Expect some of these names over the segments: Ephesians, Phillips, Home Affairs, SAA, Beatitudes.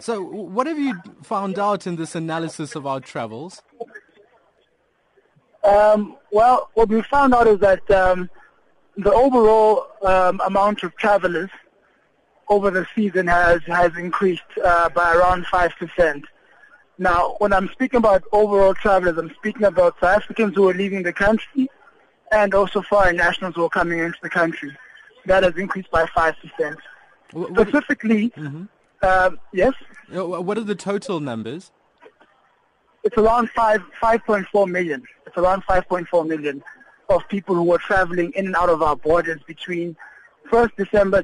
So what have you found out in this analysis of our travels? Well, what we found out is that the overall amount of travelers over the season has increased by around 5%. Now, when I'm speaking about overall travelers, I'm speaking about South Africans who are leaving the country and also foreign nationals who are coming into the country. That has increased by 5%. Specifically, yes? What are the total numbers? It's around 5.4 million. It's around 5.4 million of people who are traveling in and out of our borders between 1st December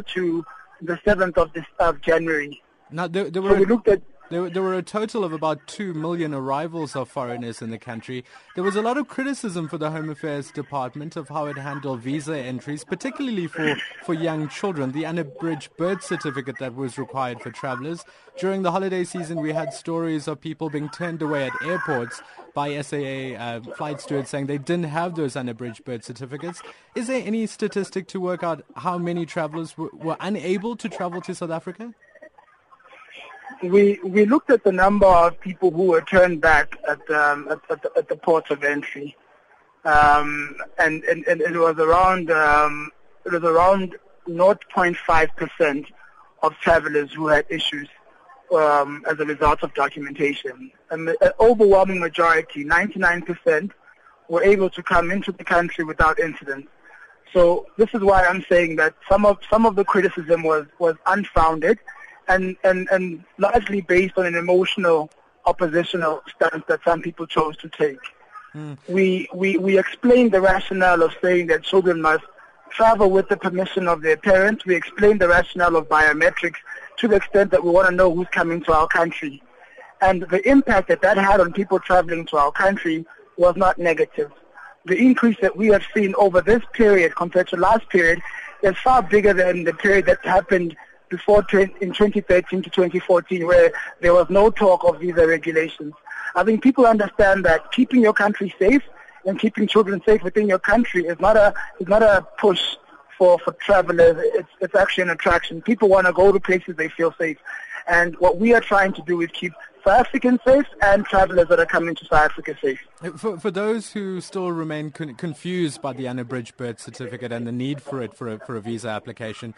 to the 7th of January. Now, there were a total of about 2 million arrivals of foreigners in the country. There was a lot of criticism for the Home Affairs Department of how it handled visa entries, particularly for young children, the unabridged birth certificate that was required for travellers. During the holiday season, we had stories of people being turned away at airports by SAA flight stewards saying they didn't have those unabridged birth certificates. Is there any statistic to work out how many travellers were unable to travel to South Africa? We looked at the number of people who were turned back at the ports of entry, and it was around 0.5% of travellers who had issues as a result of documentation. And the overwhelming majority, 99%, were able to come into the country without incident. So this is why I'm saying that some of the criticism was unfounded. And largely based on an emotional, oppositional stance that some people chose to take. Mm. We explained the rationale of saying that children must travel with the permission of their parents. We explained the rationale of biometrics to the extent that we want to know who's coming to our country. And the impact that had on people traveling to our country was not negative. The increase that we have seen over this period compared to last period is far bigger than the period that happened before in 2013 to 2014, where there was no talk of visa regulations. I think people understand that keeping your country safe and keeping children safe within your country is not a push for travelers. It's actually an attraction. People want to go to places they feel safe. And what we are trying to do is keep South Africans safe and travelers that are coming to South Africa safe. For those who still remain confused by the unabridged birth certificate and the need for it for a visa application,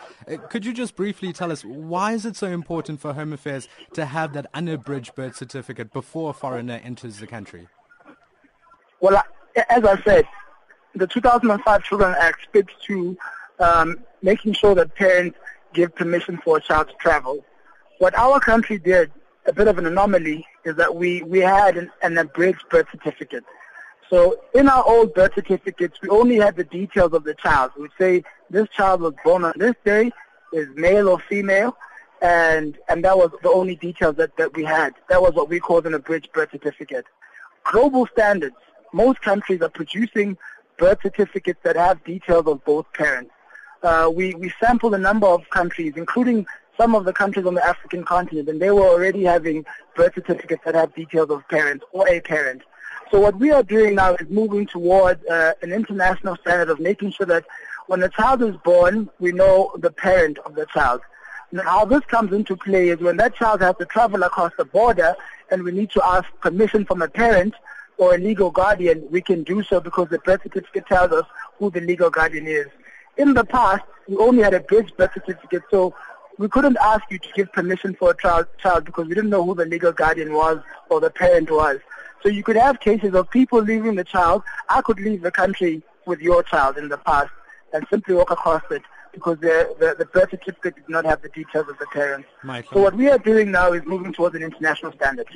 could you just briefly tell us why is it so important for Home Affairs to have that unabridged birth certificate before a foreigner enters the country? Well, as I said, the 2005 Children Act speaks to making sure that parents give permission for a child to travel. What our country did, a bit of an anomaly, is that we had an abridged birth certificate. So in our old birth certificates, we only had the details of the child. We'd say this child was born on this day, is male or female, and that was the only details that we had. That was what we called an abridged birth certificate. Global standards, most countries are producing birth certificates that have details of both parents. We sampled a number of countries, including some of the countries on the African continent, and they were already having birth certificates that have details of parents or a parent. So what we are doing now is moving towards an international standard of making sure that when a child is born, we know the parent of the child. Now, how this comes into play is when that child has to travel across the border and we need to ask permission from a parent or a legal guardian, we can do so because the birth certificate tells us who the legal guardian is. In the past, we only had a bridge birth certificate, so we couldn't ask you to give permission for a child because we didn't know who the legal guardian was or the parent was. So you could have cases of people leaving the child. I could leave the country with your child in the past and simply walk across it because the birth certificate did not have the details of the parents. So what we are doing now is moving towards an international standard.